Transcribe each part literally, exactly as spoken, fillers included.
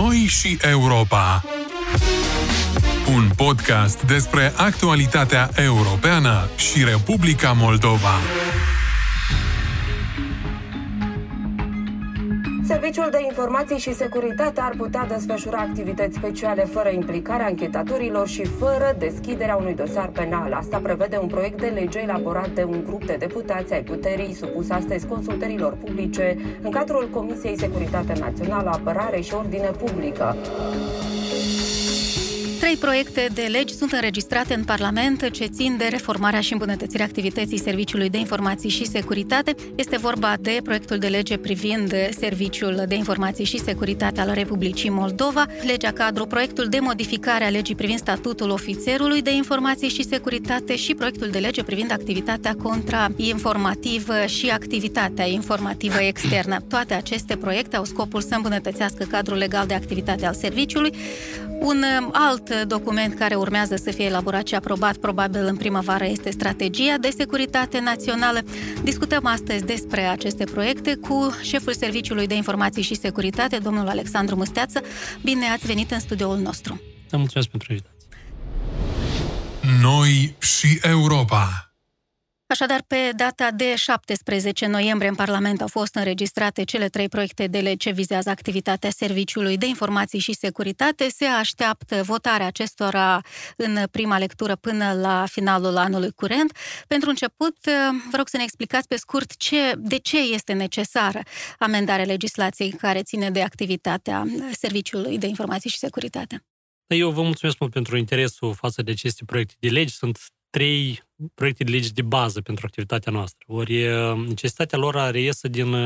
Noi și Europa. Un podcast despre actualitatea europeană și Republica Moldova. Serviciul de Informații și Securitate ar putea desfășura activități speciale fără implicarea anchetatorilor și fără deschiderea unui dosar penal. Asta prevede un proiect de lege elaborat de un grup de deputați ai puterii, supus astăzi consultărilor publice în cadrul Comisiei Securitate Națională, Apărare și Ordine Publică. Trei proiecte de legi sunt înregistrate în Parlament ce țin de reformarea și îmbunătățirea activității Serviciului de Informații și Securitate. Este vorba de proiectul de lege privind Serviciul de Informații și Securitate al Republicii Moldova, legea cadru, proiectul de modificare a legii privind statutul ofițerului de informații și securitate și proiectul de lege privind activitatea contrainformativă și activitatea informativă externă. Toate aceste proiecte au scopul să îmbunătățească cadrul legal de activitate al serviciului. Un alt document care urmează să fie elaborat și aprobat probabil în primăvară este Strategia de Securitate Națională. Discutăm astăzi despre aceste proiecte cu șeful Serviciului de Informații și Securitate, domnul Alexandru Musteață. Bine ați venit în studioul nostru. Vă mulțumesc pentru invitație. Noi și Europa. Așadar, pe data de șaptesprezece noiembrie în Parlament au fost înregistrate cele trei proiecte de lege ce vizează activitatea Serviciului de Informații și Securitate. Se așteaptă votarea acestora în prima lectură până la finalul anului curent. Pentru început, vă rog să ne explicați pe scurt ce, de ce este necesară amendarea legislației care ține de activitatea Serviciului de Informații și Securitate. Eu vă mulțumesc mult pentru interesul față de aceste proiecte de legi. Sunt trei proiecte de legi de bază pentru activitatea noastră. Ori necesitatea lor are iesă din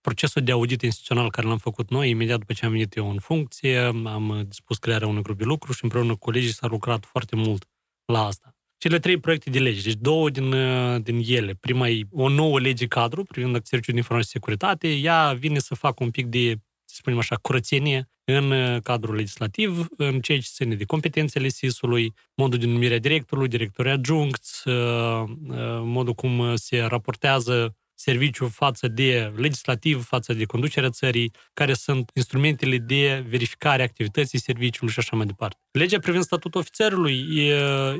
procesul de audit instituțional care l-am făcut noi, imediat după ce am venit eu în funcție, am dispus crearea unui grup de lucru și împreună cu colegii s-a lucrat foarte mult la asta. Cele trei proiecte de legi, deci două din, din ele. Prima e o nouă lege cadru privind Serviciul de Informații și Securitate. Ea vine să facă un pic de, să spunem așa, curățenie în cadrul legislativ, în ceea ce ține de competențele S I S-ului, modul de numire a directorului, directorii adjuncți, modul cum se raportează serviciul față de legislativ, față de conducerea țării, care sunt instrumentele de verificare a activității serviciului și așa mai departe. Legea privind statutul ofițerului,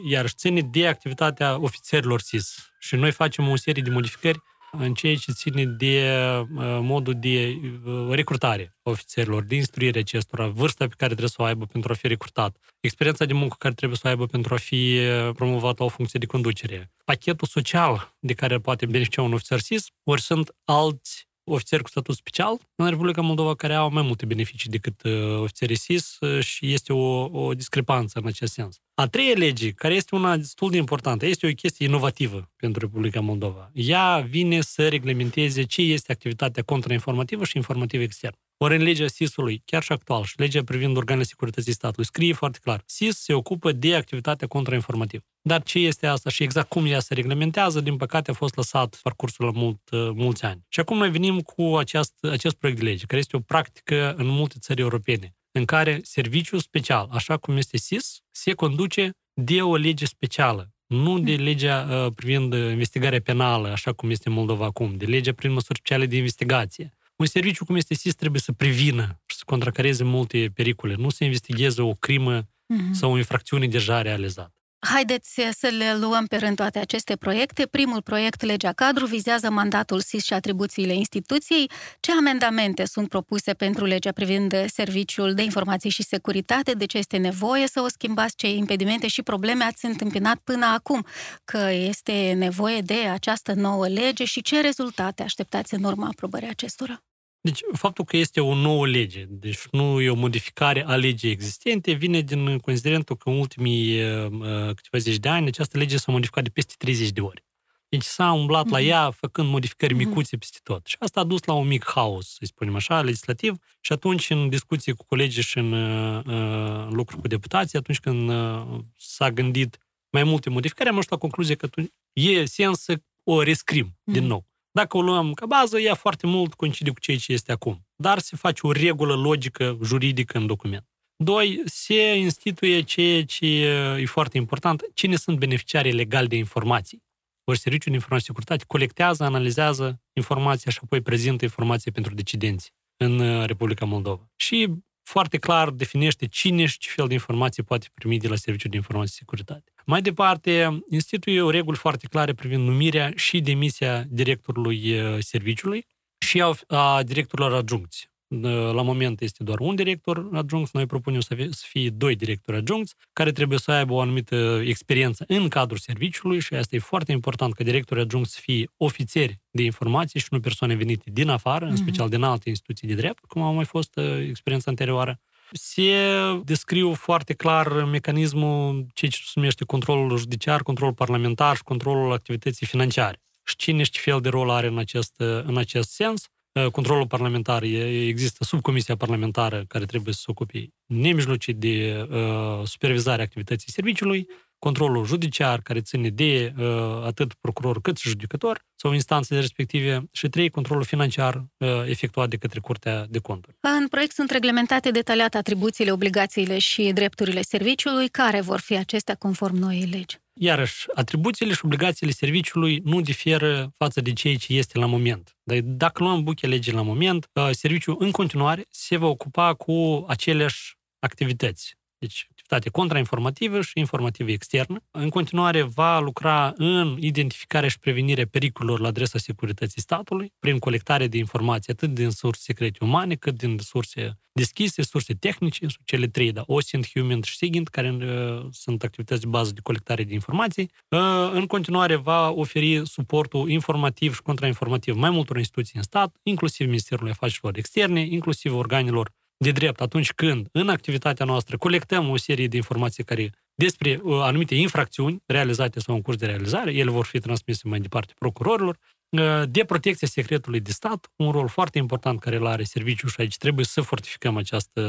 iar ține de activitatea ofițerilor S I S. Și noi facem o serie de modificări în ceea ce ține de uh, modul de uh, recrutare a ofițerilor, de instruire acestora, vârsta pe care trebuie să o aibă pentru a fi recrutat, experiența de muncă care trebuie să o aibă pentru a fi promovat la o funcție de conducere, pachetul social de care poate beneficia un ofițer S I S, ori sunt alți ofițeri cu statut special în Republica Moldova care au mai multe beneficii decât uh, ofițerii S I S uh, și este o, o discrepanță în acest sens. A treia lege, care este una destul de importantă, este o chestie inovativă pentru Republica Moldova. Ea vine să reglementeze ce este activitatea contrainformativă și informativă externă. Ori în legea S I S-ului, chiar și actual, și legea privind organele securității statului, scrie foarte clar, S I S se ocupă de activitatea contrainformativă. Dar ce este asta și exact cum ea se reglementează, din păcate a fost lăsat parcursul la mult, mulți ani. Și acum noi venim cu aceast, acest proiect de lege, care este o practică în multe țări europene, în care serviciul special, așa cum este S I S, se conduce de o lege specială, nu de legea privind investigarea penală, așa cum este Moldova acum, de legea prin măsuri speciale de investigație. Un serviciu cum este S I S trebuie să prevină și să contracareze multe pericole, nu să investigheze o crimă mm-hmm. sau o infracțiune deja realizată. Haideți să le luăm pe rând toate aceste proiecte. Primul proiect, legea cadru, vizează mandatul S I S și atribuțiile instituției. Ce amendamente sunt propuse pentru legea privind Serviciul de Informații și Securitate? De ce este nevoie să o schimbați? Ce impedimente și probleme ați întâmpinat până acum? Că este nevoie de această nouă lege și ce rezultate așteptați în urma aprobării acestora? Deci, faptul că este o nouă lege, deci nu e o modificare a legii existente, vine din considerentul că în ultimii câteva zeci de ani această lege s-a modificat de peste treizeci de ori. Deci s-a umblat mm-hmm. la ea făcând modificări mm-hmm. micuțe peste tot. Și asta a dus la un mic haos, să spunem așa, legislativ. Și atunci, în discuții cu colegii și în, în lucru cu deputații, atunci când s-a gândit mai multe modificări, am ajuns la concluzie că atunci e sens să o rescrim mm-hmm. din nou. Dacă o luăm ca bază, ea foarte mult coincide cu ceea ce este acum. Dar se face o regulă logică, juridică în document. Doi, se instituie ceea ce e foarte important, cine sunt beneficiarii legali de informații. Ori Serviciul de Informații și Securitate colectează, analizează informația și apoi prezintă informația pentru decidenți în Republica Moldova. Și foarte clar definește cine și ce fel de informații poate primi de la Serviciul de Informații și Securitate. Mai departe, instituie o reguli foarte clare privind numirea și demisia directorului serviciului și a directorilor adjuncți. La moment este doar un director adjunct, noi propunem să fie doi directori adjuncți, care trebuie să aibă o anumită experiență în cadrul serviciului și asta e foarte important, că directorii adjuncți să fie ofițeri de informații și nu persoane venite din afară, mm-hmm. în special din alte instituții de drept, cum a mai fost experiența anterioară. Se descriu foarte clar mecanismul ceea ce se numește controlul judiciar, controlul parlamentar și controlul activității financiare. Și cine și ce fel de rol are în acest, în acest sens. Controlul parlamentar, există subcomisia parlamentară care trebuie să se ocupe nemijlocit de uh, supervizarea activității serviciului, controlul judiciar care ține de uh, atât procuror cât și judecător sau instanțele respective și trei, controlul financiar uh, efectuat de către Curtea de Conturi. În proiect sunt reglementate detaliat atribuțiile, obligațiile și drepturile serviciului. Care vor fi acestea conform noii legi? Iarăși, atribuțiile și obligațiile serviciului nu diferă față de ceea ce este la moment. Dar dacă luăm buche legii la moment, serviciul în continuare se va ocupa cu aceleași activități. Deci, activitate contrainformativă și informativă externă. În continuare, va lucra în identificarea și prevenirea pericolelor la adresa securității statului, prin colectare de informații atât din surse secrete umane, cât din surse deschise, surse tehnice, cele trei, da, OSINT, HUMAN și SIGINT, care uh, sunt activități de bază de colectare de informații. Uh, în continuare, va oferi suportul informativ și contrainformativ mai multor instituții în stat, inclusiv Ministerului Afacerilor Externe, inclusiv organelor de drept, atunci când în activitatea noastră colectăm o serie de informații care despre uh, anumite infracțiuni realizate sau în curs de realizare, ele vor fi transmise mai departe procurorilor, uh, de protecția secretului de stat, un rol foarte important care îl are serviciul și aici trebuie să fortificăm această,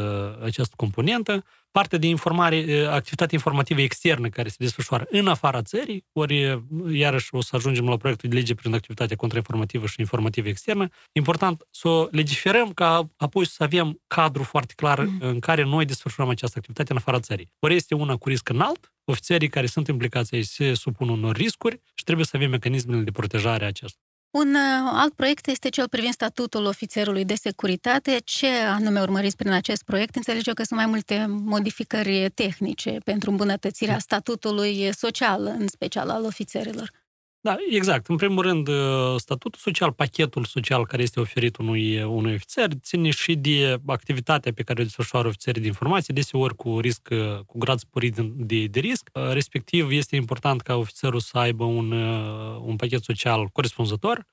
această componentă, partea de informare, uh, activitate informativă externă care se desfășoară în afara țării, ori uh, iarăși o să ajungem la proiectul de lege prin activitatea contrainformativă și informativă externă. Important să o legiferăm ca apoi să avem cadru foarte clar mm. în care noi desfășurăm această activitate în afara țării. Ori este una cu risc înalt, ofițerii care sunt implicați aici se supun unor riscuri și trebuie să avem mecanismele de protejare a acestor. Un alt proiect este cel privind statutul ofițerului de securitate. Ce anume urmăriți prin acest proiect? Înțelegem că sunt mai multe modificări tehnice pentru îmbunătățirea statutului social, în special al ofițerilor. Da, exact. În primul rând, statutul social, pachetul social care este oferit unui, unui ofițer, ține și de activitatea pe care o desfășoară ofițerii de informații, deseori cu risc, cu grad sporit de, de risc. Respectiv, este important ca ofițerul să aibă un, un pachet social corespunzător.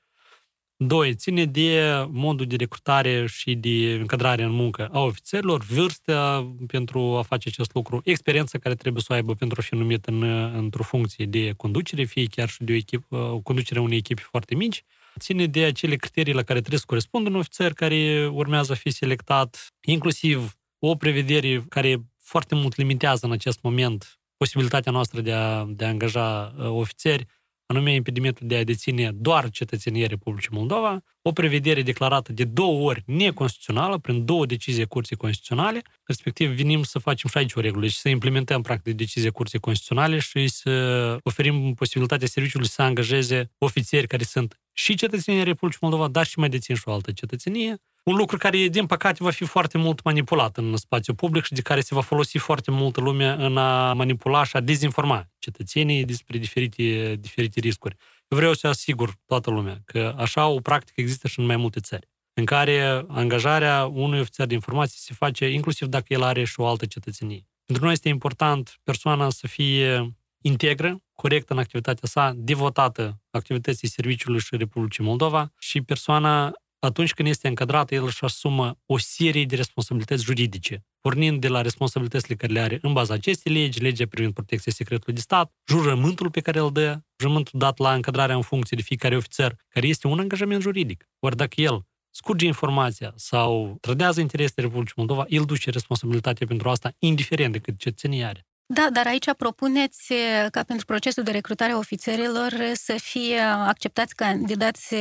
Doi, ține de modul de recrutare și de încadrare în muncă a ofițerilor, vârsta pentru a face acest lucru, experiența care trebuie să o aibă pentru a fi numit în, într-o funcție de conducere, fie chiar și de o, echip, o conducere unei echipe foarte mici. Ține de acele criterii la care trebuie să corespundă un ofițer care urmează a fi selectat, inclusiv o prevedere care foarte mult limitează în acest moment posibilitatea noastră de a, de a angaja ofițeri, anume impedimentul de a deține doar cetățenie Republicii Moldova, o prevedere declarată de două ori neconstituțională, prin două decizii Curții Constituționale, respectiv venim să facem și aici o regulă și să implementăm practic decizia Curții Constituționale și să oferim posibilitatea serviciului să angajeze ofițeri care sunt și cetățenii Republicii Moldova, dar și mai dețin și o altă cetățenie. Un lucru care, din păcate, va fi foarte mult manipulat în spațiul public și de care se va folosi foarte multă lume în a manipula și a dezinforma cetățenii despre diferite, diferite riscuri. Eu vreau să asigur toată lumea că așa o practică există și în mai multe țări, în care angajarea unui ofițer de informații se face inclusiv dacă el are și o altă cetățenie. Pentru noi este important persoana să fie integră, corectă în activitatea sa, devotată activității serviciului și Republicii Moldova și persoana, atunci când este încadrată, el își asumă o serie de responsabilități juridice, pornind de la responsabilitățile care le are în baza acestei legi, legea privind protecția secretului de stat, jurământul pe care îl dă, jurământul dat la încadrarea în funcție de fiecare ofițer, care este un angajament juridic. Ori dacă el scurge informația sau trădează interesele Republicii Moldova, el duce responsabilitatea pentru asta, indiferent de cât cetățenie are. Da, dar aici propuneți ca pentru procesul de recrutare a ofițerilor să fie acceptați candidați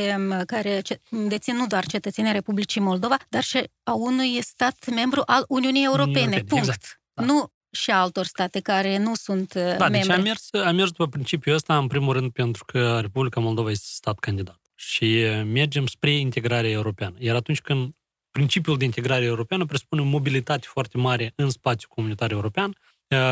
care dețin nu doar cetățenia Republicii Moldova, dar și a unui stat membru al Uniunii Europene. Europene punct. Exact, da. Nu și altor state care nu sunt da, membre. Deci am mers, am mers după principiul ăsta, în primul rând, pentru că Republica Moldova este stat candidat și mergem spre integrarea europeană. Iar atunci când principiul de integrare europeană presupune o mobilitate foarte mare în spațiul comunitar european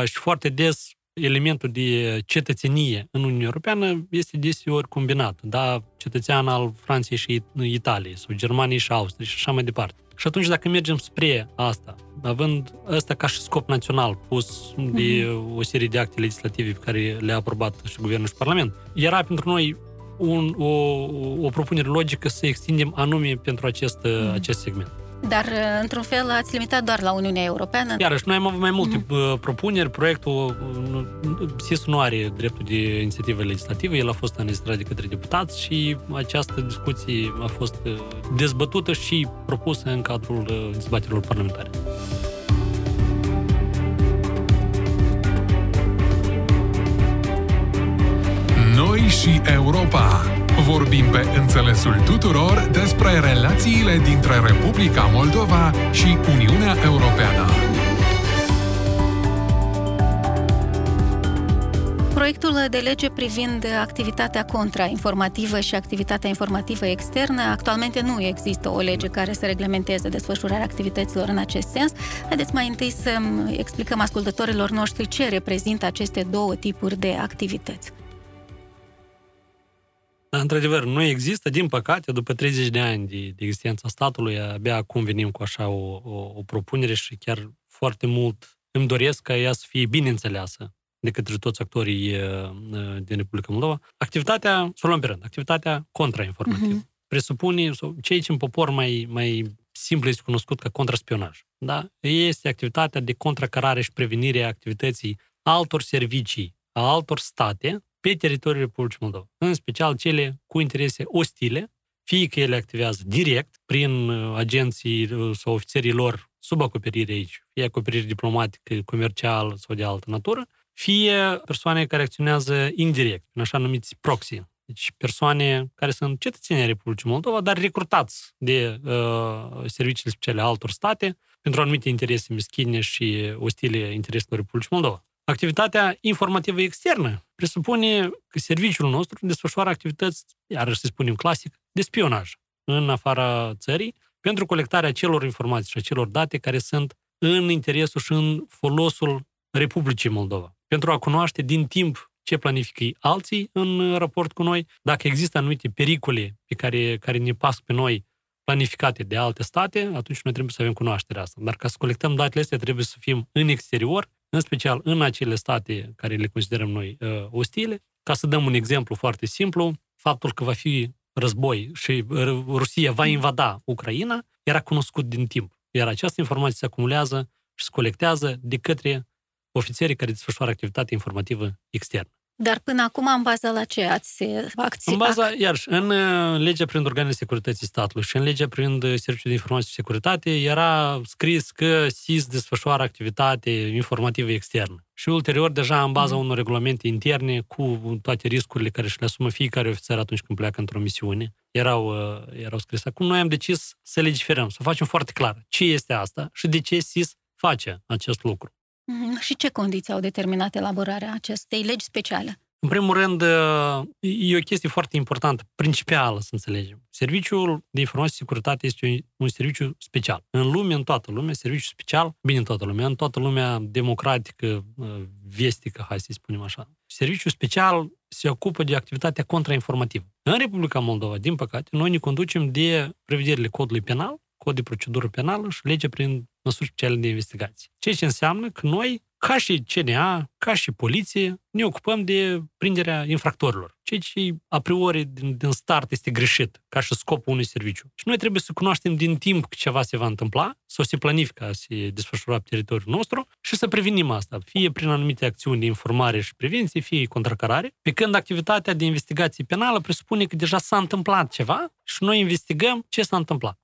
și foarte des elementul de cetățenie în Uniunea Europeană este deseori combinat, da? Cetățean al Franței și Italiei sau Germaniei și Austriei și așa mai departe. Și atunci dacă mergem spre asta, având ăsta ca și scop național pus de o serie de acte legislative pe care le-a aprobat și Guvernul și Parlament, era pentru noi un, o, o propunere logică să extindem anume pentru acest, mm. acest segment. Dar, într-un fel, ați limitat doar la Uniunea Europeană? Iarăși, noi am avut mai multe mm. propuneri. Proiectul S I S nu are dreptul de inițiativă legislativă, el a fost înregistrat de către deputați și această discuție a fost dezbătută și propusă în cadrul dezbaterilor parlamentare. Noi și Europa. Vorbim pe înțelesul tuturor despre relațiile dintre Republica Moldova și Uniunea Europeană. Proiectul de lege privind activitatea contrainformativă și activitatea informativă externă, actualmente nu există o lege care să reglementeze desfășurarea activităților în acest sens. Haideți mai întâi să explicăm ascultătorilor noștri ce reprezintă aceste două tipuri de activități. Dar, într-adevăr, nu există, din păcate, după treizeci de ani de, de existența statului, abia acum venim cu așa o, o, o propunere și chiar foarte mult îmi doresc ca ea să fie bine înțeleasă de către toți actorii din Republica Moldova. Activitatea, să o luăm pe rând, activitatea contrainformativă. Uh-huh. Presupune, ceea ce în popor mai, mai simplu este cunoscut ca contraspionaj. Da? Este activitatea de contracarare și prevenire a activității altor servicii, a altor state, pe teritoriul Republicii Moldova, în special cele cu interese ostile, fie că ele activează direct prin agenții sau ofițerii lor sub acoperire aici, fie acoperire diplomatică, comercială sau de altă natură, fie persoane care acționează indirect, prin așa numiți proxy, deci persoane care sunt cetățeni ai Republicii Moldova, dar recrutați de uh, serviciile speciale altor state pentru anumite interese meschine și ostile intereselor Republicii Moldova. Activitatea informativă externă presupune că serviciul nostru desfășoară activități, iarăși să spunem clasic, de spionaj în afara țării pentru colectarea celor informații și celor date care sunt în interesul și în folosul Republicii Moldova. Pentru a cunoaște din timp ce planifică alții în raport cu noi, dacă există anumite pericole pe care, care ne pasc pe noi planificate de alte state, atunci noi trebuie să avem cunoașterea asta. Dar ca să colectăm datele astea trebuie să fim în exterior, în special în acele state care le considerăm noi uh, ostile. Ca să dăm un exemplu foarte simplu, faptul că va fi război și Rusia va invada Ucraina era cunoscut din timp, iar această informație se acumulează și se colectează de către ofițerii care desfășoară activitatea informativă externă. Dar până acum, în baza la ce ați acțiunat? În baza, iarăși, în legea privind organele securității statului și în legea privind serviciul de informații și securitate era scris că S I S desfășoară activitate informativă externă. Și ulterior, deja în baza unor regulamente interne, cu toate riscurile care și le asumă fiecare ofițer atunci când pleacă într-o misiune, erau, erau scrise. Acum noi am decis să legiferăm, să facem foarte clar ce este asta și de ce S I S face acest lucru. Și ce condiții au determinat elaborarea acestei legi speciale? În primul rând, e o chestie foarte importantă, principială, să înțelegem. Serviciul de informații și securitate este un serviciu special. În lume, în toată lumea, serviciu special, bine în toată lumea, în toată lumea democratică, vestică, hai să spunem așa. Serviciul special se ocupă de activitatea contrainformativă. În Republica Moldova, din păcate, noi ne conducem de prevederile codului penal, cod de procedură penală și lege prin măsuri speciale de investigație. Ceea ce înseamnă că noi, ca și C N A, ca și poliție, ne ocupăm de prinderea infractorilor. Ceea ce, a priori, din, din start este greșit, ca și scopul unui serviciu. Și noi trebuie să cunoaștem din timp că ceva se va întâmpla, sau se planifică, se desfășura pe teritoriul nostru și să prevenim asta, fie prin anumite acțiuni de informare și prevenție, fie contracarare, pe când activitatea de investigație penală presupune că deja s-a întâmplat ceva și noi investigăm ce s-a întâmplat.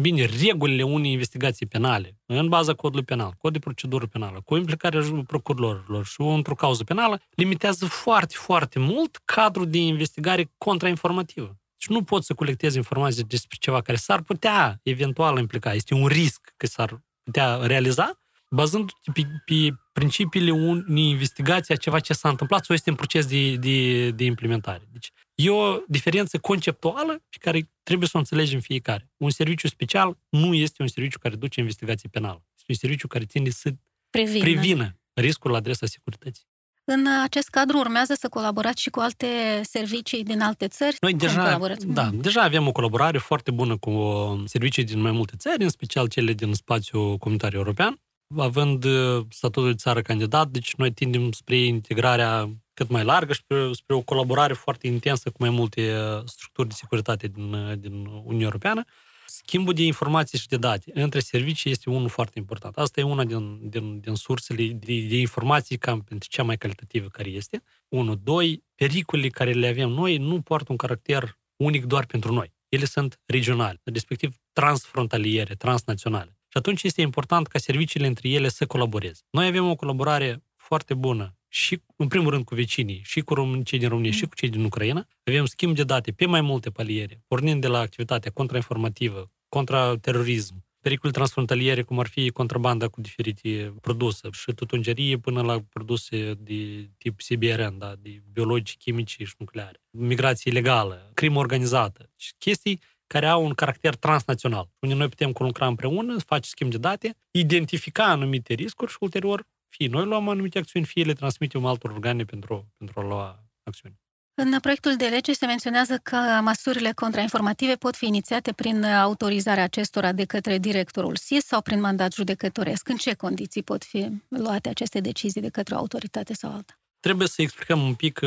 Bine, regulile unei investigații penale, în baza codului penal, cod de procedură penală, cu implicarea procurorilor și într-o cauză penală, limitează foarte, foarte mult cadrul de investigare contrainformativă. Deci nu poți să colectezi informații despre ceva care s-ar putea eventual implica. Este un risc că s-ar putea realiza, bazându-te pe, pe principiile unei investigații a ceva ce s-a întâmplat sau este în proces de, de, de implementare. Deci E o diferență conceptuală pe care trebuie să o înțelegem fiecare. Un serviciu special nu este un serviciu care duce investigație penală. Este un serviciu care ține să prevină, prevină riscul la adresa securității. În acest cadru urmează să colaborați și cu alte servicii din alte țări? Noi deja, da, deja avem o colaborare foarte bună cu servicii din mai multe țări, în special cele din spațiul comunitar european. Având statutul de țară candidat, deci noi tindem spre integrarea cât mai largă și spre, spre o colaborare foarte intensă cu mai multe structuri de securitate din, din Uniunea Europeană. Schimbul de informații și de date între servicii este unul foarte important. Asta e una din, din, din sursele de, de informații cam pentru cea mai calitativă care este. Unu, doi, pericolele care le avem noi nu poartă un caracter unic doar pentru noi. Ele sunt regionale, respectiv transfrontaliere, transnaționale. Și atunci este important ca serviciile între ele să colaboreze. Noi avem o colaborare foarte bună și, în primul rând, cu vecinii, și cu cei din România, mm. și cu cei din Ucraina. Avem schimb de date pe mai multe paliere, pornind de la activitatea contrainformativă, contraterorism, pericole transfrontaliere, cum ar fi contrabanda cu diferite produse, și tutungerie până la produse de tip C B R N, da, de biologice, chimice și nucleare, migrație ilegală, crimă organizată, chestii care au un caracter transnațional, unde noi putem lucra împreună, face schimb de date, identifica anumite riscuri și ulterior fie noi luăm anumite acțiuni, fie le transmitem altor organe pentru, pentru a lua acțiuni. În proiectul de lege se menționează că măsurile contrainformative pot fi inițiate prin autorizarea acestora de către directorul S I S sau prin mandat judecătoresc. În ce condiții pot fi luate aceste decizii de către o autoritate sau alta? Trebuie să explicăm un pic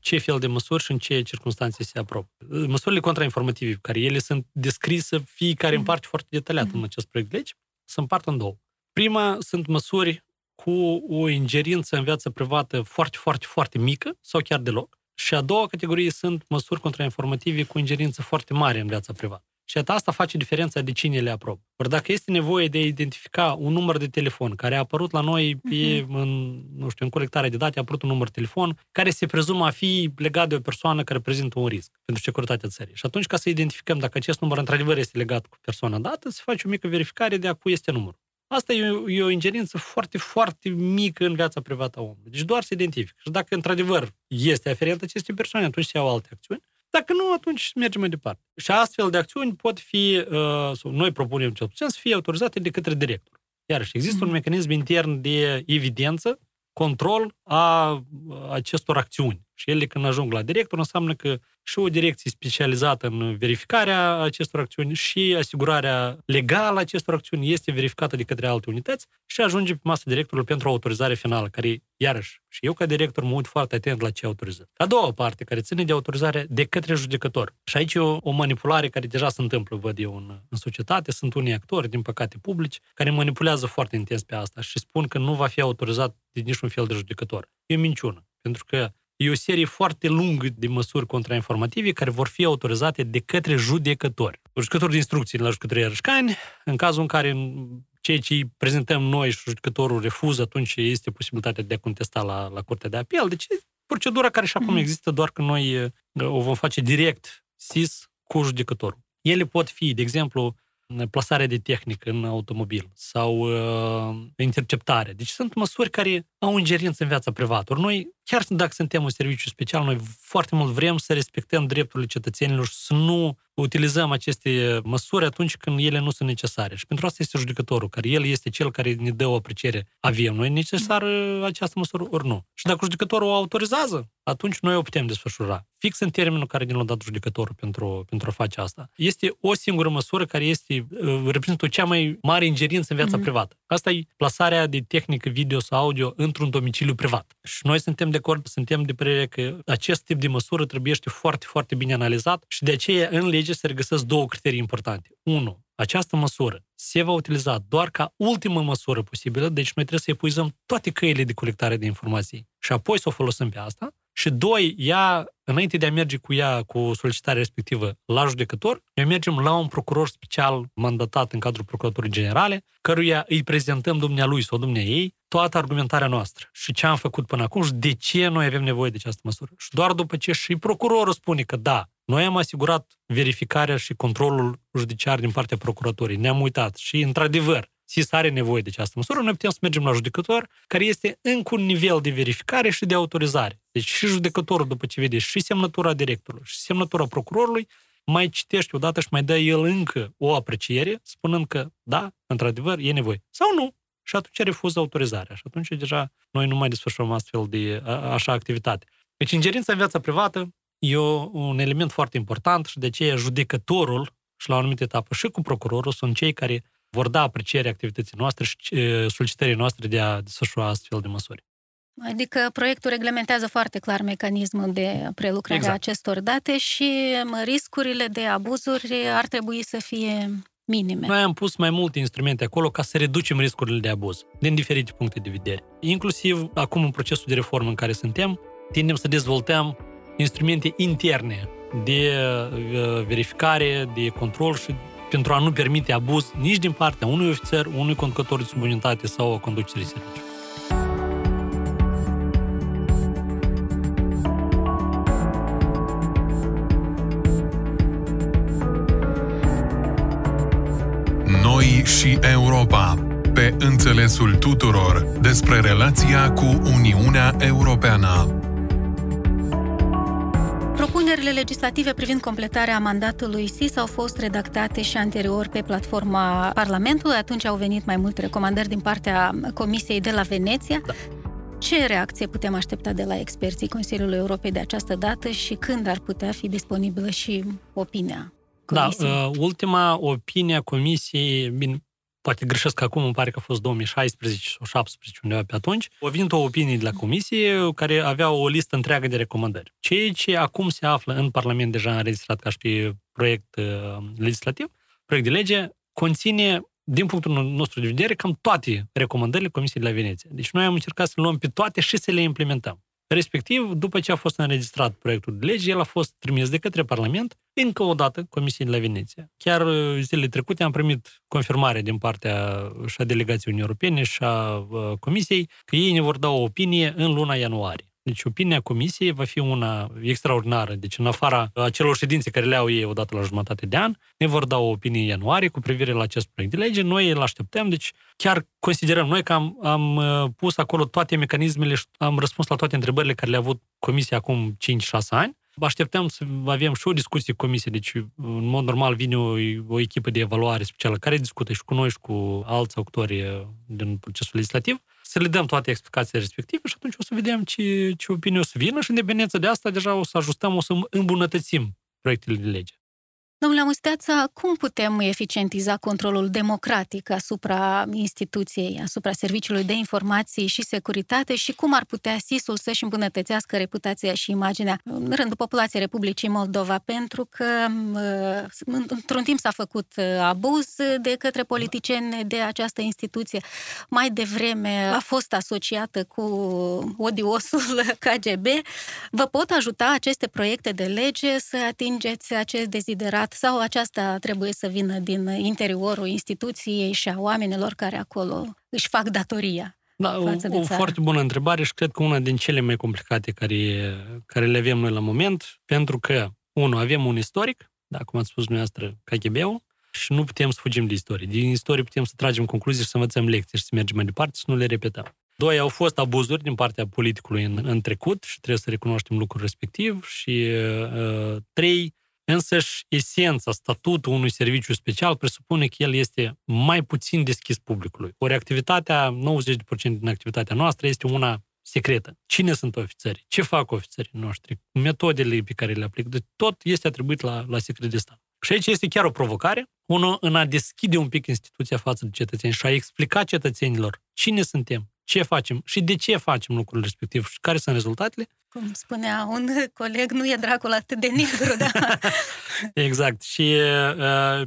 ce fel de măsuri și în ce circunstanțe se aprobă. Măsurile contrainformative, pe care ele sunt descrise, fiecare mm. în parte foarte detaliat mm. în acest proiect de lege, se împart în două. Prima sunt măsuri cu o ingerință în viața privată foarte, foarte, foarte mică sau chiar deloc. Și a doua categorie sunt măsuri contrainformative cu ingerință foarte mare în viața privată. Și asta face diferența de cine le aprobă. Or, dacă este nevoie de a identifica un număr de telefon care a apărut la noi pe, mm-hmm. în, nu știu, în colectarea de date, a apărut un număr de telefon care se prezumă a fi legat de o persoană care prezintă un risc pentru securitatea țării. Și atunci, ca să identificăm dacă acest număr într-adevăr este legat cu persoana dată, se face o mică verificare de a cui este numărul. Asta e o, e o ingerință foarte, foarte mică în viața privată a omului. Deci doar se identifică. Și dacă într-adevăr este aferent acestei persoane, atunci se iau alte acțiuni. Dacă nu, atunci mergem mai departe. Și astfel de acțiuni pot fi, uh, sau noi propunem cel puțin, să fie autorizate de către director. Iarăși, există mm. un mecanism intern de evidență, control a acestor acțiuni. Și ele când ajung la director, înseamnă că și o direcție specializată în verificarea acestor acțiuni și asigurarea legală a acestor acțiuni este verificată de către alte unități și ajunge pe masa directorului pentru autorizare finală, care, iarăși, și eu ca director mă uit foarte atent la ce autorizăm. A doua parte, care ține de autorizare de către judecător. Și aici e o, o manipulare care deja se întâmplă, văd eu, în, în societate. Sunt unii actori, din păcate, publici, care manipulează foarte intens pe asta și spun că nu va fi autorizat de niciun fel de judecător. E o minciună, pentru că e o serie foarte lungă de măsuri contrainformative care vor fi autorizate de către judecători. Judecători de instrucții la judecătoria Rășcani, în cazul în care cei ce îi prezentăm noi și judecătorul refuză, atunci este posibilitatea de a contesta la, la Curtea de Apel. Deci procedura care și acum există, doar că noi o vom face direct S I S cu judecătorul. Ele pot fi, de exemplu, plasare de tehnică în automobil sau uh, interceptare. Deci sunt măsuri care au ingerință în viața privată. Or, noi, chiar dacă suntem un serviciu special, noi foarte mult vrem să respectăm drepturile cetățenilor și să nu utilizăm aceste măsuri atunci când ele nu sunt necesare. Și pentru asta este judecătorul, care el este cel care ne dă o apreciere. Avem noi necesară această măsură, ori nu. Și dacă judecătorul o autorizează, atunci noi o putem desfășura. Fix în termenul care ne l-a dat judecătorul pentru, pentru a face asta. Este o singură măsură care este, reprezintă o cea mai mare ingerință în viața mm-hmm. privată. Asta e plasarea de tehnică video sau audio într-un domiciliu privat. Și noi suntem de acord, suntem de părere că acest tip de măsură trebuie să fie foarte, foarte bine analizat și de aceea în lege se regăsesc două criterii importante. Unu, această măsură se va utiliza doar ca ultimă măsură posibilă, deci noi trebuie să epuizăm toate căile de colectare de informații și apoi să o folosim pe asta. Și doi, ea, înainte de a merge cu ea, cu solicitarea respectivă la judecător, noi mergem la un procuror special mandatat în cadrul Procuraturii Generale, căruia îi prezentăm dumnealui sau dumneaei toată argumentarea noastră și ce am făcut până acum și de ce noi avem nevoie de această măsură. Și doar după ce și procurorul spune că da, noi am asigurat verificarea și controlul judiciar din partea procuratorii, ne-am uitat și, într-adevăr, S I S are nevoie de această măsură, noi putem să mergem la judecător, care este încă un nivel de verificare și de autorizare. Deci și judecătorul, după ce vede și semnătura directorului, și semnătura procurorului, mai citește odată și mai dă el încă o apreciere, spunând că, da, într-adevăr, e nevoie. Sau nu. Și atunci refuză autorizarea. Și atunci deja noi nu mai desfășurăm astfel de a, așa activitate. Deci ingerința în viața privată e un element foarte important și de aceea judecătorul și la o anumită etapă și cu procurorul sunt cei care vor da apreciere activității noastre și e, solicitării noastre de a desfășura astfel de măsuri. Adică proiectul reglementează foarte clar mecanismul de prelucrare exact. A acestor date și riscurile de abuzuri ar trebui să fie minime. Noi am pus mai multe instrumente acolo ca să reducem riscurile de abuz din diferite puncte de vedere. Inclusiv acum în procesul de reformă în care suntem, tindem să dezvoltăm instrumente interne de verificare, de control și pentru a nu permite abuz nici din partea unui ofițer, unui conducător de subunitate sau a conducerii serviciului. Noi și Europa, pe înțelesul tuturor despre relația cu Uniunea Europeană. Propunerile legislative privind completarea mandatului S I S au fost redactate și anterior pe platforma Parlamentului. Atunci au venit mai multe recomandări din partea Comisiei de la Veneția. Da. Ce reacție putem aștepta de la experții Consiliului Europei de această dată și când ar putea fi disponibilă și opinia Comisiei? Da, ultima opinia Comisiei, bine, poate greșesc acum, îmi pare că a fost două mii șaisprezece sau două mii șaptesprezece, undeva pe atunci, au venit o opinie de la Comisie care avea o listă întreagă de recomandări. Ceea ce acum se află în Parlament, deja înregistrat ca și proiect uh, legislativ, proiect de lege, conține, din punctul nostru de vedere, cam toate recomandările Comisiei de la Veneția. Deci noi am încercat să le luăm pe toate și să le implementăm. Respectiv, după ce a fost înregistrat proiectul de lege, el a fost trimis de către Parlament încă o dată Comisiei de la Veneția. Chiar zilele trecute am primit confirmare din partea și a delegației Uniunii Europene și a Comisiei că ei ne vor da o opinie în luna ianuarie. Deci opinia Comisiei va fi una extraordinară. Deci în afara acelor ședințe care le au ei odată la jumătate de an, ne vor da o opinie în ianuarie cu privire la acest proiect de lege. Noi îl așteptăm, deci chiar considerăm noi că am, am pus acolo toate mecanismele și am răspuns la toate întrebările care le-a avut Comisia acum cinci șase ani. Așteptăm să avem și o discuție cu Comisie, deci în mod normal vine o, o echipă de evaluare specială care discută și cu noi și cu alți actori din procesul legislativ, să le dăm toate explicațiile respective și atunci o să vedem ce, ce opinie o să vină și în dependență de asta deja o să ajustăm, o să îmbunătățim proiectele de lege. Domnule Musteață, cum putem eficientiza controlul democratic asupra instituției, asupra Serviciului de Informații și Securitate și cum ar putea S I S-ul să-și îmbunătățească reputația și imaginea în rândul populației Republicii Moldova? Pentru că într-un timp s-a făcut abuz de către politicieni de această instituție. Mai devreme a fost asociată cu odiosul K G B. Vă pot ajuta aceste proiecte de lege să atingeți acest deziderat? Sau aceasta trebuie să vină din interiorul instituției și a oamenilor care acolo își fac datoria da, față de țară? O foarte bună întrebare și cred că una din cele mai complicate care, care le avem noi la moment, pentru că, unu, avem un istoric, da, cum ați spus dumneavoastră, K G B-ul, și nu putem să fugim de istorie. Din istorie putem să tragem concluzii și să învățăm lecții și să mergem mai departe, să nu le repetăm. Doi, au fost abuzuri din partea politicului în, în trecut și trebuie să recunoaștem lucrul respectiv. Și uh, trei, însăși, esența, statutul unui serviciu special presupune că el este mai puțin deschis publicului. Ori activitatea, nouăzeci la sută din activitatea noastră este una secretă. Cine sunt ofițerii? Ce fac ofițerii noștri? Metodele pe care le aplic? Deci tot este atribuit la, la secret de stat. Și aici este chiar o provocare, unul în a deschide un pic instituția față de cetățeni și a explica cetățenilor cine suntem, ce facem și de ce facem lucrul respectiv și care sunt rezultatele. Cum spunea un coleg, nu e dracul atât de negru, da? Exact. Și,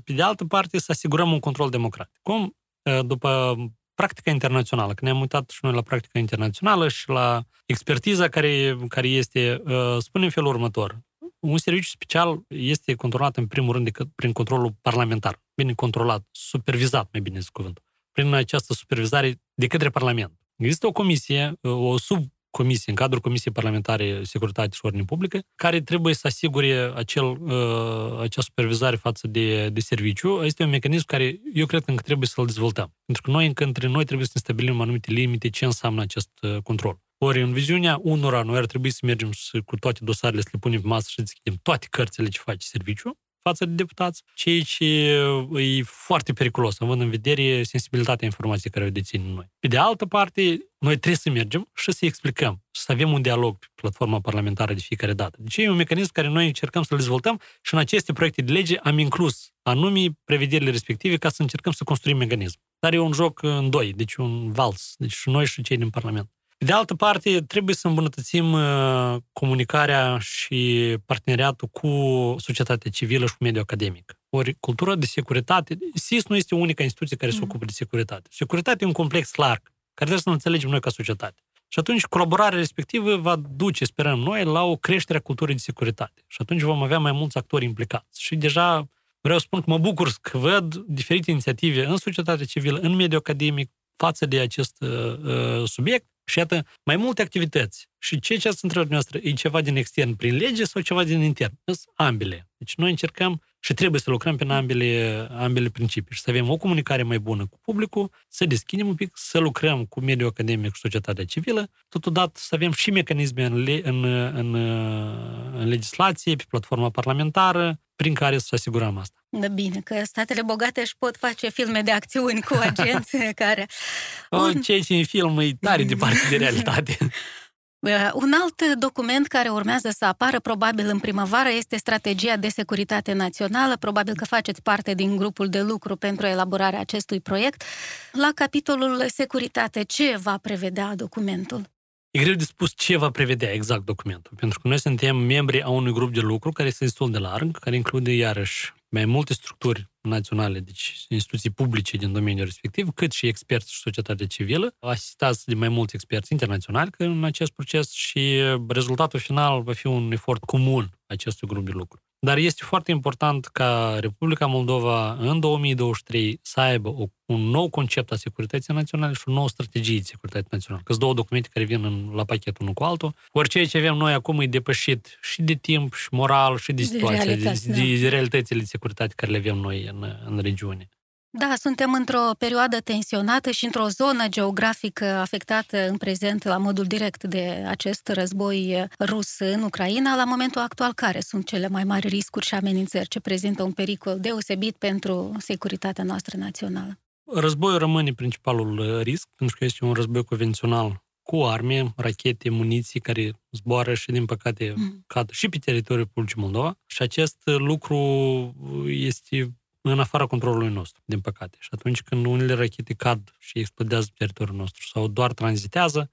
pe de altă parte, să asigurăm un control democratic. Cum? După practica internațională, că ne-am uitat și noi la practica internațională și la expertiza care, care este, spune în felul următor. Un serviciu special este controlat, în primul rând, prin controlul parlamentar. Bine controlat, supervizat, mai bine zis cuvântul. Prin această supervizare de către Parlament. Există o comisie, o sub comisii, în cadrul Comisiei Parlamentare Securitate și Ordine Publică, care trebuie să asigure acel, acea supervizare față de, de serviciu. Este un mecanism care eu cred că încă trebuie să-l dezvoltăm. Pentru că noi încă între noi trebuie să ne stabilim anumite limite ce înseamnă acest control. Ori în viziunea unora noi ar trebui să mergem cu toate dosarele, să le punem pe masă și să deschidem toate cărțile ce face serviciu față de deputați, ceea ce e foarte periculos, având în vedere sensibilitatea informației care o deținem noi. Pe de altă parte, noi trebuie să mergem și să explicăm, să avem un dialog pe platforma parlamentară de fiecare dată. Deci e un mecanism care noi încercăm să-l dezvoltăm și în aceste proiecte de lege am inclus anume prevederile respective ca să încercăm să construim mecanism. Dar e un joc în doi, deci un vals, deci și noi și cei din Parlament. De altă parte, trebuie să îmbunătățim comunicarea și parteneriatul cu societatea civilă și cu mediul academic. Ori cultura de securitate, S I S nu este unica instituție care se ocupă de securitate. Securitatea e un complex larg, care trebuie să înțelegem noi ca societate. Și atunci colaborarea respectivă va duce, sperăm noi, la o creștere a culturii de securitate. Și atunci vom avea mai mulți actori implicați. Și deja vreau să spun că mă bucur că văd diferite inițiative în societatea civilă, în mediul academic, față de acest uh, subiect. Și iată, mai multe activități. Și ceea ce ați întrebat noastră, e ceva din extern prin lege sau ceva din intern? Sunt ambele. Deci noi încercăm și trebuie să lucrăm prin ambele, ambele principii și să avem o comunicare mai bună cu publicul, să deschidem un pic, să lucrăm cu mediul academic și societatea civilă, totodată să avem și mecanisme în, le, în, în, în legislație, pe platforma parlamentară, prin care să asigurăm asta. Bine, că statele bogate își pot face filme de acțiuni cu agenți care... Un... Ceea ce în film e tare departe de realitate. Un alt document care urmează să apară, probabil în primăvară, este Strategia de Securitate Națională. Probabil că faceți parte din grupul de lucru pentru elaborarea acestui proiect. La capitolul securitate, ce va prevedea documentul? E greu de spus ce va prevedea exact documentul, pentru că noi suntem membri a unui grup de lucru care este destul de larg, care include iarăși mai multe structuri naționale, deci instituții publice din domeniul respectiv, cât și experți și societatea civilă, asistați de mai mulți experți internaționali în acest proces și rezultatul final va fi un efort comun acestui grup de lucru. Dar este foarte important ca Republica Moldova în două mii douăzeci și trei să aibă un nou concept a securității naționale și o nouă strategie de securitate națională. Că sunt două documente care vin în, la pachet unul cu altul. Orice ce avem noi acum e depășit și de timp, și moral, și de situația, de, de, de realitățile de securitate care le avem noi în, în regiune. Da, suntem într-o perioadă tensionată și într-o zonă geografică afectată în prezent la modul direct de acest război rus în Ucraina. La momentul actual, care sunt cele mai mari riscuri și amenințări ce prezintă un pericol deosebit pentru securitatea noastră națională? Războiul rămâne principalul risc, pentru că este un război convențional cu arme, rachete, muniții care zboară și, din păcate, mm. cad și pe teritoriul Republicii Moldova. Și acest lucru este... în afara controlului nostru, din păcate. Și atunci când unele rachete cad și explodează pe teritoriul nostru sau doar tranzitează,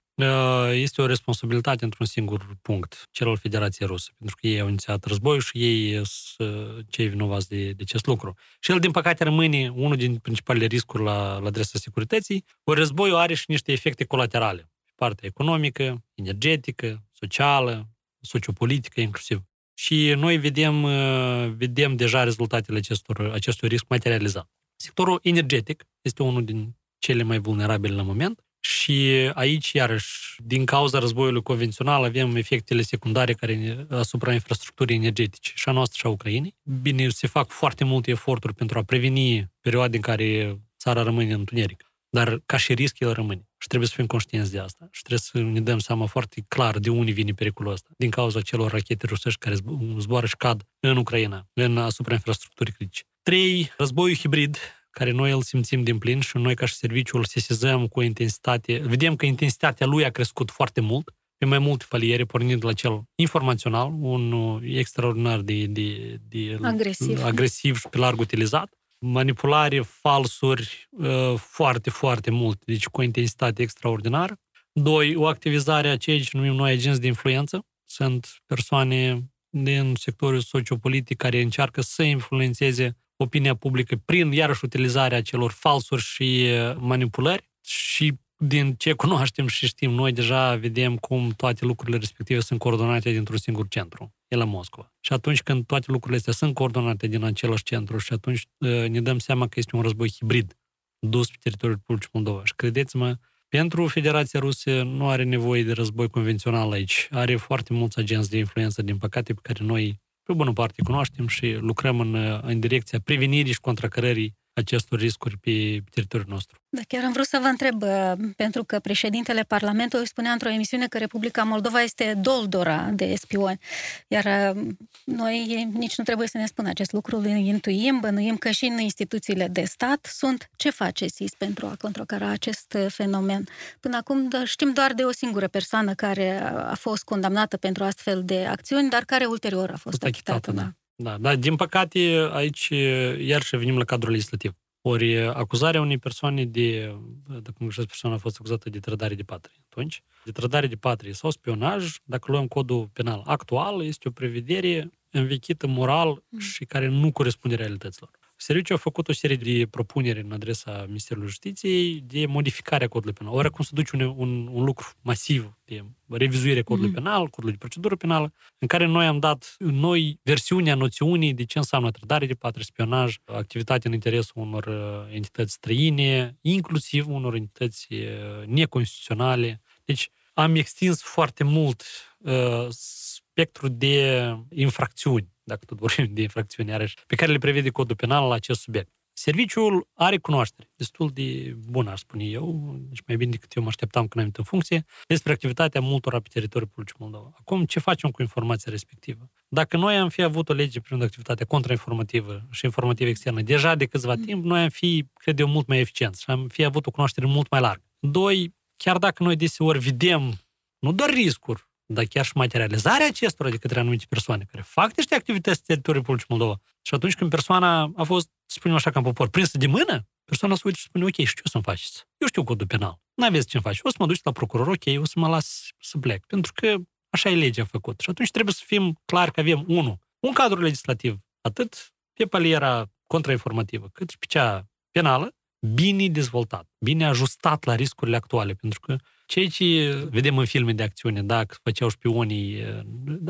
este o responsabilitate într-un singur punct, cel al Federației Rusă, pentru că ei au inițiat războiul și ei sunt cei vinovați de, de acest lucru. Și el, din păcate, rămâne unul din principalele riscuri la, la adresa securității. Ori războiul are și niște efecte colaterale, partea economică, energetică, socială, sociopolitică inclusiv. Și noi vedem, vedem deja rezultatele acestor, acestui risc materializat. Sectorul energetic este unul din cele mai vulnerabile la moment și aici, iarăși, din cauza războiului convențional, avem efectele secundare care asupra infrastructurii energetice și a noastră și a Ucrainei. Bine, se fac foarte multe eforturi pentru a preveni perioade în care țara rămâne întuneric, dar ca și risc el rămâne. Și trebuie să fim conștienți de asta. Și trebuie să ne dăm seama foarte clar de unde vine pericolul ăsta. Din cauza celor rachete rusești care zboară și cad în Ucraina, în asupra infrastructurii critice. Trei, războiul hibrid, care noi îl simțim din plin și noi ca și serviciul sesizăm cu intensitate. Vedem că intensitatea lui a crescut foarte mult, pe mai multe faliere, pornind la cel informațional, un extraordinar de, de, de agresiv. agresiv și pe larg utilizat. Manipulare, falsuri, foarte, foarte mult, deci cu intensitate extraordinară. Doi, o activizare a ceea ce numim noi agenți de influență. Sunt persoane din sectorul sociopolitic care încearcă să influențeze opinia publică prin, iarăși, utilizarea celor falsuri și manipulări. Și din ce cunoaștem și știm noi, deja vedem cum toate lucrurile respective sunt coordonate dintr-un singur centru. E la Moscova. Și atunci când toate lucrurile astea sunt coordonate din același centru și atunci ne dăm seama că este un război hibrid dus pe teritoriul Republicii Moldova. Și credeți-mă, Pentru Federația Rusă nu are nevoie de război convențional aici. Are foarte mulți agenți de influență, din păcate, pe care noi, pe bună parte, cunoaștem și lucrăm în, în direcția prevenirii și contracărării acestor riscuri pe teritoriul nostru. Da, chiar am vrut să vă întreb, pentru că președintele Parlamentului spunea într-o emisiune că Republica Moldova este doldora de spioni, iar noi nici nu trebuie să ne spună acest lucru, îl intuim, bănuim că și în instituțiile de stat sunt. Ce face S I S pentru a contracara acest fenomen? Până acum știm doar de o singură persoană care a fost condamnată pentru astfel de acțiuni, dar care ulterior a fost achitată. Da. Da, dar din păcate aici iarăși venim la cadrul legislativ. Ori acuzarea unei persoane de, dacă nu greșesc, persoana a fost acuzată de trădare de patrie. Atunci, de trădare de patrie sau spionaj, dacă luăm codul penal actual, este o prevedere învechită moral și care nu corespunde realităților. Serviciul a făcut o serie de propuneri în adresa Ministerului Justiției de modificarea codului penal. Ori cum se duce un, un, un lucru masiv de revizuire codului mm-hmm. penal, codului de procedură penală, în care noi am dat noi versiunea noțiunii de ce înseamnă trădare de patrie, spionaj, activitate în interesul unor entități străine, inclusiv unor entități neconstituționale. Deci am extins foarte mult uh, spectrul de infracțiuni, dacă tot vorbim de infracțiuni, iarăși, pe care le prevede codul penal la acest subiect. Serviciul are cunoaștere, destul de bună, aș spune eu, deci mai bine decât eu mă așteptam când am intrat în funcție, despre activitatea multora pe teritoriul Republicii Moldova. Acum, ce facem cu informația respectivă? Dacă noi am fi avut o lege privind activitatea contrainformativă și informativă externă deja de câțiva mm. timp, noi am fi, cred eu, mult mai eficienți și am fi avut o cunoaștere mult mai largă. Doi, chiar dacă noi deseori vedem, nu doar riscuri, dar chiar și materializarea acestora de către anumite persoane care fac niște activități pe teritoriul Republicii Moldova. Și atunci când persoana a fost, spunem așa, ca în popor, prinsă de mână, persoana se uită și spune, ok, știu ce să-mi faceți. Eu știu codul penal. N-aveți ce-mi faci. O să mă duci la procuror, ok, o să mă las să plec. Pentru că așa e legea făcută. Și atunci trebuie să fim clari că avem, unu, un cadru legislativ, atât pe paliera contrainformativă, cât și pe cea penală, bine dezvoltat, bine ajustat la riscurile actuale, pentru că ceea ce vedem în filme de acțiune, dacă făceau șpionii,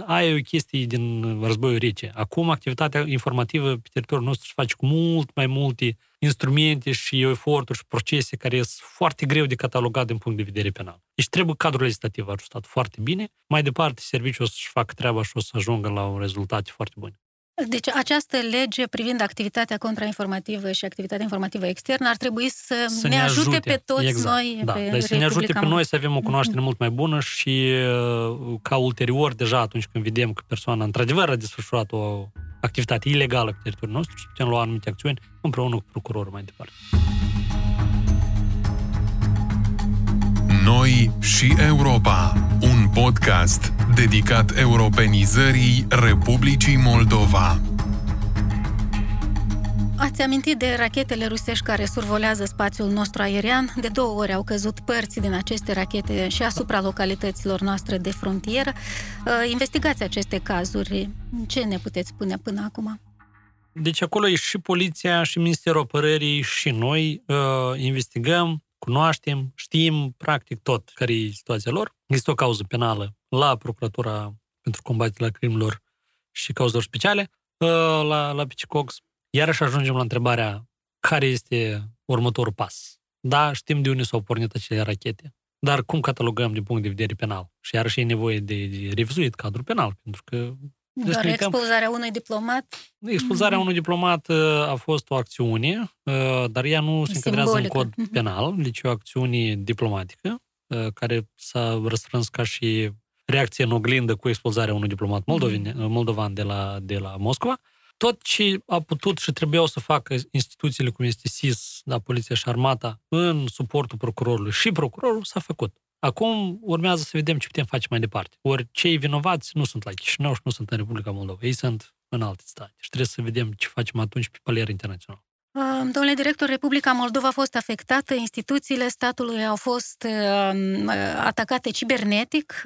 aia e o chestie din războiul rece. Acum activitatea informativă pe teritoriul nostru se face cu mult mai multe instrumente și eforturi și procese care sunt foarte greu de catalogat din punct de vedere penal. Deci trebuie cadrul legislativ ajustat foarte bine. Mai departe, serviciul o să-și facă treaba și o să ajungă la un rezultat foarte bun. Deci această lege privind activitatea contrainformativă și activitatea informativă externă ar trebui să, să ne ajute, ajute pe toți exact. Noi, da, pe Republica. Să ne ajute pe noi să avem o cunoaștere mult mai bună și ca ulterior, deja atunci când vedem că persoana într-adevăr a desfășurat o activitate ilegală pe teritoriul nostru și putem lua anumite acțiuni împreună cu procurorul mai departe. Noi și Europa, un podcast dedicat europenizării Republicii Moldova. Ați amintit de rachetele rusești care survolează spațiul nostru aerian? De două ori au căzut părți din aceste rachete și asupra localităților noastre de frontieră. Investigați aceste cazuri. Ce ne puteți spune până acum? Deci acolo e și poliția, și Ministerul Apărării, și noi uh, investigăm. Cunoaștem, știm practic tot care e situația lor. Există o cauză penală la Procuratura pentru combaterea crimelor și cauzelor speciale, la, la P C C O C S. Iarăși ajungem la întrebarea care este următorul pas. Da, știm de unde s-au pornit acele rachete, dar cum catalogăm din punct de vedere penal? Și iarăși e nevoie de, de revizuit cadrul penal, pentru că... Doar expulzarea unui diplomat? Expulzarea mm-hmm. unui diplomat a fost o acțiune, dar ea nu se încadrează în cod penal, deci o acțiune diplomatică, care s-a răstrâns ca și reacție în oglindă cu expulzarea unui diplomat moldovine, moldovan de la, de la Moscova. Tot ce a putut și trebuiau să facă instituțiile cum este S I S, da, Poliția și Armata, în suportul procurorului și procurorul, s-a făcut. Acum urmează să vedem ce putem face mai departe. Ori cei vinovați nu sunt la Chișinău și nu sunt în Republica Moldova. Ei sunt în alte state. Și trebuie să vedem ce facem atunci pe paliera internațională. Domnule director, Republica Moldova a fost afectată, instituțiile statului au fost atacate cibernetic.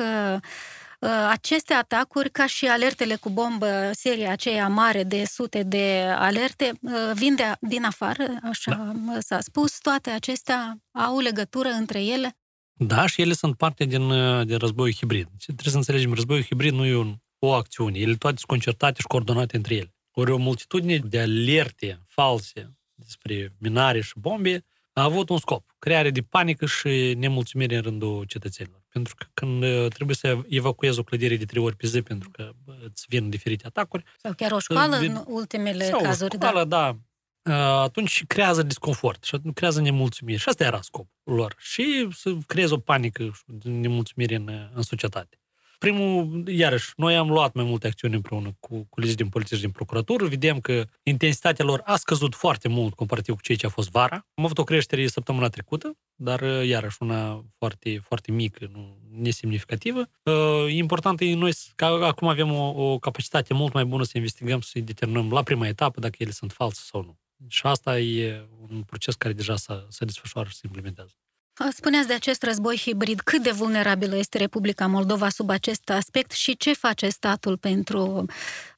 Aceste atacuri, ca și alertele cu bombă, seria aceea mare de sute de alerte, vin de, din afară, așa da. S-a spus. Toate acestea au legătură între ele? Da, și ele sunt parte din, din războiul hibrid. Trebuie să înțelegem, războiul hibrid nu e un, o acțiune. Ele toate sunt concertate și coordonate între ele. Ori o multitudine de alerte false despre minare și bombe a avut un scop, creare de panică și nemulțumire în rândul cetățenilor. Pentru că când trebuie să evacuezi o clădire de trei ori pe zi pentru că îți vin diferite atacuri... Sau chiar o școală vin... în ultimele sau cazuri. Sau o școală, da. da. Atunci creează disconfort și atunci creează nemulțumire. Și asta era scopul lor. Și să creezi o panică și nemulțumire în, în societate. Primul, iarăși, noi am luat mai multe acțiuni împreună cu colegii din poliție și din procuratură. Vedem că intensitatea lor a scăzut foarte mult comparativ cu ceea ce a fost vara. Am avut o creștere săptămâna trecută, dar iarăși una foarte, foarte mică, nu, nesemnificativă. E important e noi că acum avem o, o capacitate mult mai bună să investigăm, să determinăm la prima etapă dacă ele sunt false sau nu. Și asta e un proces care deja se desfășoară și se implementează. Spuneați de acest război hibrid, cât de vulnerabilă este Republica Moldova sub acest aspect și ce face statul pentru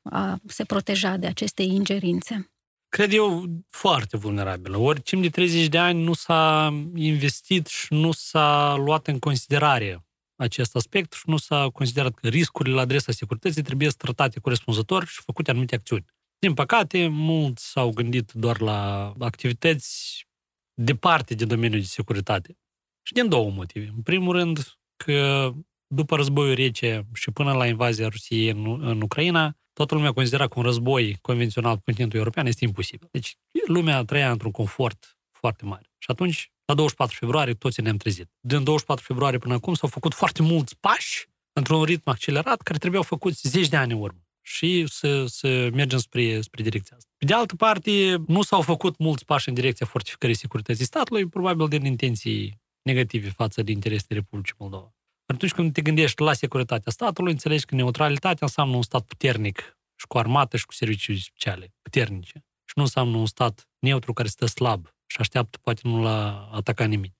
a se proteja de aceste ingerințe? Cred eu foarte vulnerabilă. Ori timp de treizeci de ani nu s-a investit și nu s-a luat în considerare acest aspect și nu s-a considerat că riscurile la adresa securității trebuie tratate corespunzător și făcute anumite acțiuni. Din păcate, mulți s-au gândit doar la activități departe de domeniul de securitate. Și din două motive. În primul rând că după războiul rece și până la invazia Rusiei în, în Ucraina, toată lumea considera că un război convențional cu continentul european este imposibil. Deci lumea trăia într-un confort foarte mare. Și atunci, la douăzeci și patru februarie, toți ne-am trezit. Din douăzeci și patru februarie până acum s-au făcut foarte mulți pași într-un ritm accelerat care trebuiau făcuți zeci de ani în urmă. Și să, să mergem spre, spre direcția asta. Pe de altă parte, nu s-au făcut mulți pași în direcția fortificării securității statului, probabil din intenții negative față de interesele Republicii Moldova. Atunci când te gândești la securitatea statului, înțelegi că neutralitatea înseamnă un stat puternic și cu armată și cu servicii speciale puternice. Și nu înseamnă un stat neutru care stă slab și așteaptă poate nu la ataca nimic.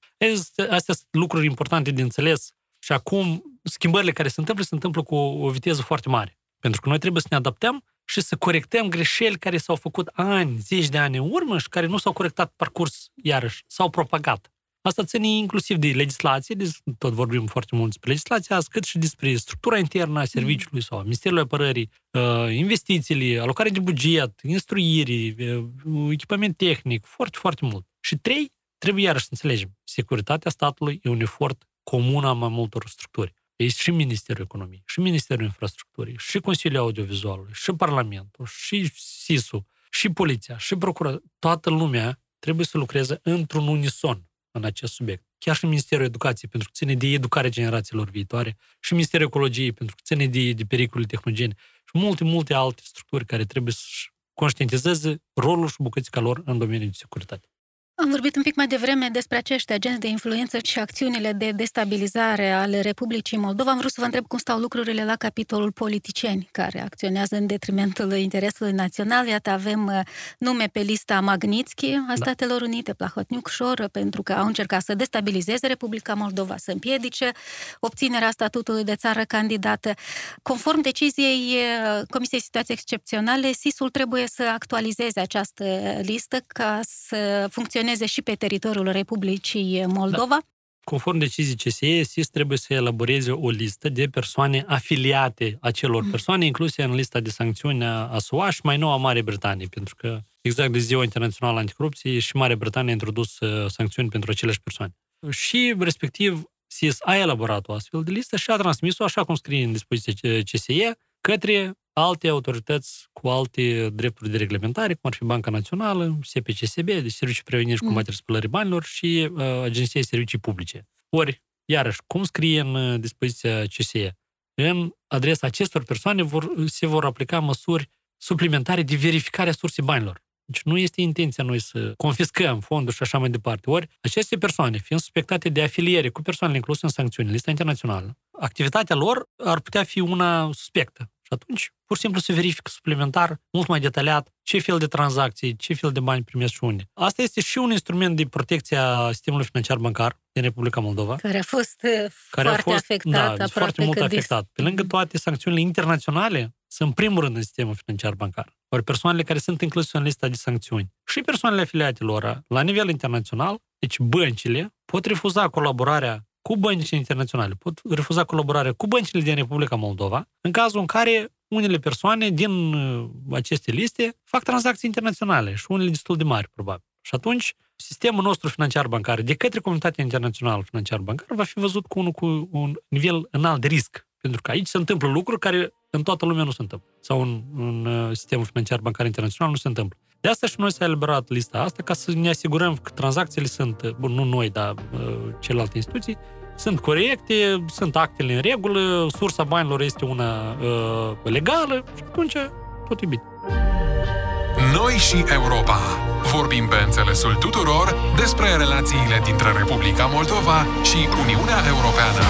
Astea sunt lucruri importante de înțeles și acum schimbările care se întâmplă, se întâmplă cu o viteză foarte mare. Pentru că noi trebuie să ne adaptăm și să corectăm greșeli care s-au făcut ani, zeci de ani în urmă și care nu s-au corectat parcurs iarăși, s-au propagat. Asta ține inclusiv de legislație, deci tot vorbim foarte mult despre legislația, cât și despre structura internă a serviciului sau a Ministerului Apărării, investițiile, alocare de buget, instruiri, echipament tehnic, foarte, foarte mult. Și trei, trebuie iarăși să înțelegem, securitatea statului e un efort comun a mai multor structuri. Este și Ministerul Economiei, și Ministerul Infrastructurii, și Consiliul Audiovizualului, și Parlamentul, și S I S-ul, și Poliția, și Procuratura. Toată lumea trebuie să lucreze într-un unison în acest subiect. Chiar și Ministerul Educației, pentru că ține de educarea generațiilor viitoare, și Ministerul Ecologiei, pentru că ține de, de pericolele tehnogene, și multe, multe alte structuri care trebuie să-și conștientizeze rolul și bucățica lor în domeniul de securitate. Am vorbit un pic mai devreme despre acești agenți de influență și acțiunile de destabilizare ale Republicii Moldova. Am vrut să vă întreb cum stau lucrurile la capitolul politicieni care acționează în detrimentul interesului național. Iată, avem nume pe lista Magnitski a Statelor da. Unite, Plahotniuc, Șor, pentru că au încercat să destabilizeze Republica Moldova, să împiedice obținerea statutului de țară candidată. Conform deciziei Comisiei Situații Excepționale, S I S-ul trebuie să actualizeze această listă ca să funcționeze și pe teritoriul Republicii Moldova. Da. Conform deciziei C S E, S I S trebuie să elaboreze o listă de persoane afiliate acelor persoane, incluse în lista de sancțiuni a S U A și mai nou a Marii Britanii, pentru că exact de Ziua Internațională Anticorupție și Marea Britanie a introdus sancțiuni pentru aceleași persoane. Și, respectiv, S I S a elaborat o astfel de listă și a transmis-o, așa cum scrie în dispoziția C S E, către alte autorități cu alte drepturi de reglementare, cum ar fi Banca Națională, S P S C B, deci Serviciul Prevenire și Combatere Spălării Banilor și uh, Agenția de Servicii Publice. Ori, iarăși, cum scrie în uh, dispoziția C S E, în adresa acestor persoane vor, se vor aplica măsuri suplimentare de verificare a sursei banilor. Deci nu este intenția noi să confiscăm fonduri și așa mai departe. Ori, aceste persoane, fiind suspectate de afiliere cu persoanele incluse în sancțiuni, lista internațională, activitatea lor ar putea fi una suspectă. Atunci, pur și simplu se verifică suplimentar, mult mai detaliat, ce fel de tranzacții, ce fel de bani primesc și unde. Asta este și un instrument de protecție a sistemului financiar bancar din Republica Moldova. Care a fost care foarte a fost, afectat. Da, foarte mult afectat. Pe lângă toate sancțiunile internaționale, sunt în primul rând în sistemul financiar bancar. Ori persoanele care sunt incluse în lista de sancțiuni și persoanele afiliate lor, la nivel internațional, deci băncile, pot refuza colaborarea cu băncile internaționale, pot refuza colaborarea cu băncile din Republica Moldova, în cazul în care unele persoane din aceste liste fac tranzacții internaționale și unele destul de mari, probabil. Și atunci sistemul nostru financiar-bancar de către comunitatea internațională financiar-bancar va fi văzut cu unul cu un nivel înalt de risc. Pentru că aici se întâmplă lucruri care în toată lumea nu se întâmplă. Sau în, în sistemul financiar-bancar internațional nu se întâmplă. De asta și noi s-a eliberat lista asta, ca să ne asigurăm că tranzacțiile sunt, bun, nu noi, dar celelalte instituții, sunt corecte, sunt actele în regulă, sursa banilor este una uh, legală și atunci tot e bine. Noi și Europa. Vorbim pe înțelesul tuturor despre relațiile dintre Republica Moldova și Uniunea Europeană.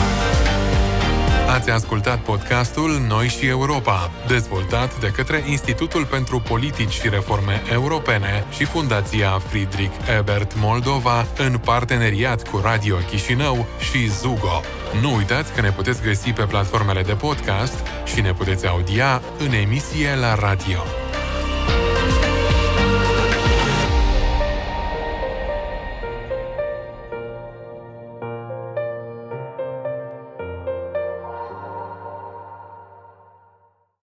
Ați ascultat podcastul Noi și Europa, dezvoltat de către Institutul pentru Politici și Reforme Europene și Fundația Friedrich Ebert Moldova, în parteneriat cu Radio Chișinău și Zugo. Nu uitați că ne puteți găsi pe platformele de podcast și ne puteți audia în emisie la radio.